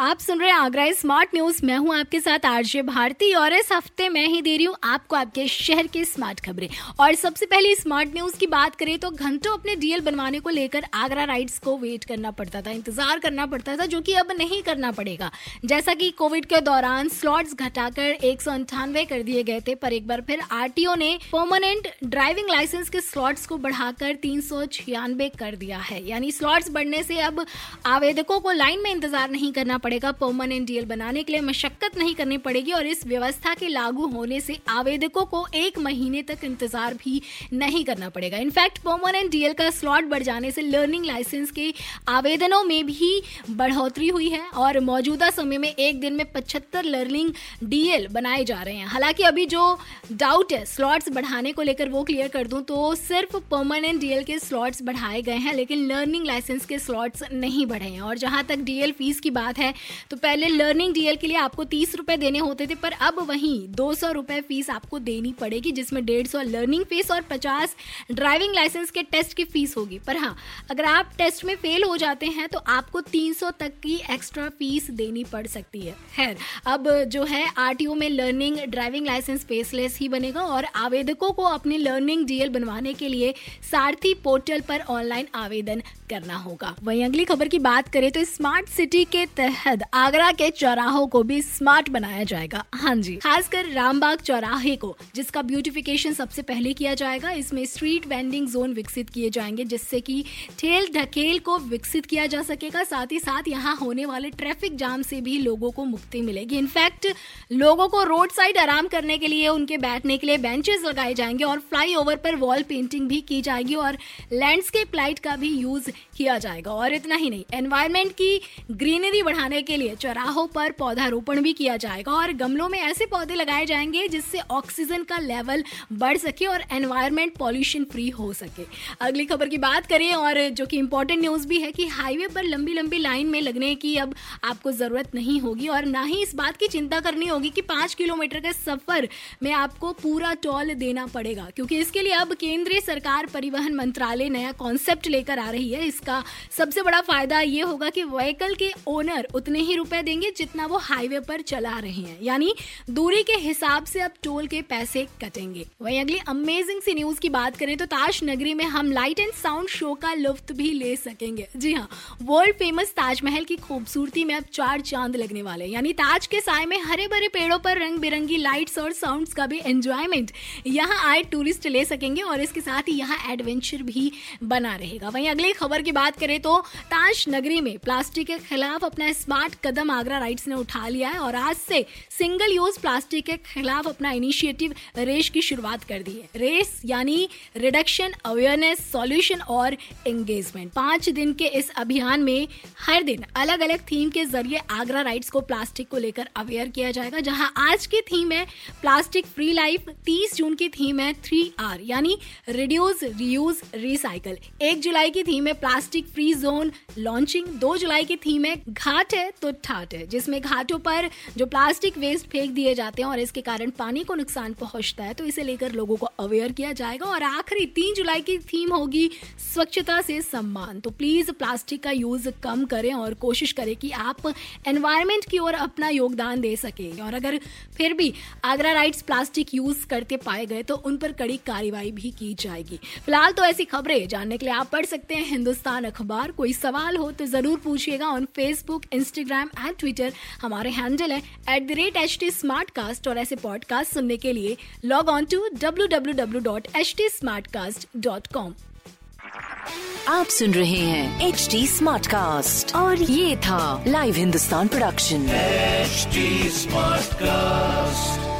आप सुन रहे हैं आगरा स्मार्ट न्यूज। मैं हूं आपके साथ आरजे भारती और इस हफ्ते मैं ही दे रही हूं आपको आपके शहर की स्मार्ट खबरें। और सबसे पहले स्मार्ट न्यूज की बात करें तो घंटों अपने डीएल बनवाने को लेकर आगरा राइड्स को वेट करना पड़ता था, इंतजार करना पड़ता था, जो कि अब नहीं करना पड़ेगा। जैसा कि कोविड के दौरान स्लॉट्स घटाकर 198 कर दिए गए थे, पर एक बार फिर आरटीओ ने परमानेंट ड्राइविंग लाइसेंस के स्लॉट्स को बढ़ाकर 396 कर दिया है। यानी स्लॉट्स बढ़ने से अब आवेदकों को लाइन में इंतजार नहीं करना पड़ेगा, परमानेंट डीएल बनाने के लिए मशक्कत नहीं करनी पड़ेगी और इस व्यवस्था के लागू होने से आवेदकों को 1 महीने तक इंतजार भी नहीं करना पड़ेगा। इनफैक्ट परमानेंट डीएल का स्लॉट बढ़ जाने से लर्निंग लाइसेंस के आवेदनों में भी बढ़ोतरी हुई है और मौजूदा समय में एक दिन में 75 लर्निंग डीएल बनाए जा रहे हैं। हालांकि अभी जो डाउट है स्लॉट्स बढ़ाने को लेकर वो क्लियर कर दूं तो सिर्फ परमानेंट डीएल के स्लॉट्स बढ़ाए गए हैं, लेकिन लर्निंग लाइसेंस के स्लॉट्स नहीं बढ़े हैं। और जहां तक डीएल फीस की बात है तो पहले लर्निंग डीएल के लिए आपको 30 रुपए देने होते थे, पर अब वहीं 200 रुपए फीस आपको देनी पड़ेगी, जिसमें 150 लर्निंग फीस और 50 ड्राइविंग लाइसेंस के टेस्ट की फीस होगी। पर हाँ, अगर आप टेस्ट में फेल हो जाते हैं तो आपको 300 तक की एक्स्ट्रा फीस देनी पड़ सकती है। खैर, अब जो है आरटीओ में लर्निंग ड्राइविंग लाइसेंस फेसलेस ही बनेगा और आवेदकों को अपनी लर्निंग डीएल बनवाने के लिए सारथी पोर्टल पर ऑनलाइन आवेदन करना होगा। वहीं अगली खबर की बात करें तो स्मार्ट सिटी के आगरा के चौराहों को भी स्मार्ट बनाया जाएगा। हाँ जी, खासकर रामबाग चौराहे को, जिसका ब्यूटिफिकेशन सबसे पहले किया जाएगा। इसमें स्ट्रीट वेंडिंग जोन विकसित किए जाएंगे, जिससे कि ठेल ढकेल को विकसित किया जा सकेगा। साथ ही साथ यहाँ होने वाले ट्रैफिक जाम से भी लोगों को मुक्ति मिलेगी। इनफैक्ट लोगों को रोड साइड आराम करने के लिए उनके बैठने के लिए बेंचेस लगाए जाएंगे और फ्लाईओवर पर वॉल पेंटिंग भी की जाएगी और लैंडस्केप लाइट का भी यूज किया जाएगा। और इतना ही नहीं, एनवायरमेंट की ग्रीनरी बढ़ाने के लिए चौराहों पर पौधारोपण भी किया जाएगा और गमलों में ऐसे पौधे लगाए जाएंगे जिससे ऑक्सीजन का लेवल बढ़ सके और एनवायरमेंट पॉल्यूशन फ्री हो सके। अगली खबर की बात करें और जो कि इंपॉर्टेंट न्यूज भी है कि हाईवे पर लंबी लंबी लाइन में लगने की अब आपको जरूरत नहीं होगी और ना ही इस बात की चिंता करनी होगी कि 5 किलोमीटर के सफर में आपको पूरा टोल देना पड़ेगा, क्योंकि इसके लिए अब केंद्रीय सरकार परिवहन मंत्रालय नया कॉन्सेप्ट लेकर आ रही है। इसका सबसे बड़ा फायदा यह होगा कि व्हीकल के ओनर उतने ही रुपए देंगे जितना वो हाईवे पर चला रहे हैं, यानी दूरी के हिसाब से अब टोल के पैसे कटेंगे। वहीं अगली अमेजिंग सी न्यूज की बात करें तो ताज नगरी में हम लाइट एंड साउंड शो का लुफ्त भी ले सकेंगे। जी हाँ, वर्ल्ड फेमस ताजमहल की खूबसूरती में अब 4 चांद लगने वाले, यानी ताज के साए में हरे भरे पेड़ों पर रंग बिरंगी लाइट्स और साउंड्स का भी एंजॉयमेंट यहाँ आए टूरिस्ट ले सकेंगे और इसके साथ ही यहाँ एडवेंचर भी बना रहेगा। वहीं अगली खबर की बात करें तो ताज नगरी में प्लास्टिक के खिलाफ अपना स्मार्ट कदम आगरा राइड्स ने उठा लिया है और आज से सिंगल यूज प्लास्टिक के खिलाफ अपना इनिशिएटिव रेश की शुरुआत कर दी है। रेस यानी रिडक्शन, अवेयरनेस, सॉल्यूशन और एंगेजमेंट। 5 दिन के इस अभियान में हर दिन अलग अलग थीम के जरिए आगरा राइड्स को प्लास्टिक को लेकर अवेयर किया जाएगा, जहां आज की थीम है प्लास्टिक फ्री लाइफ, 30 जून की थीम है 3R यानी रिड्यूस, रीयूज, रिसाइकल, 1 जुलाई की थीम है प्लास्टिक फ्री जोन लॉन्चिंग, 2 जुलाई की थीम है घाट है तो ठाट है, जिसमें घाटों पर जो प्लास्टिक वेस्ट फेंक दिए जाते हैं और इसके कारण पानी को नुकसान पहुंचता है, तो इसे लेकर लोगों को अवेयर किया जाएगा। और आखिरी 3 जुलाई की थीम होगी स्वच्छता से सम्मान। तो प्लीज प्लास्टिक का यूज कम करें और कोशिश करें कि आप एनवायरमेंट की ओर अपना योगदान दे सकें। और अगर फिर भी आगरा राइड्स प्लास्टिक यूज करते पाए गए तो उन पर कड़ी कार्रवाई भी की जाएगी। फिलहाल तो ऐसी खबरें जानने के लिए आप पढ़ सकते हैं हिंदुस्तान अखबार। कोई सवाल हो तो जरूर पूछिएगा on Facebook, Instagram and Twitter. हमारे हैंडल है @HT Smartcast और ऐसे पॉडकास्ट सुनने के लिए लॉग ऑन टू www.htsmartcast.com। आप सुन रहे हैं HT Smartcast और ये था live Hindustan production HT Smartcast।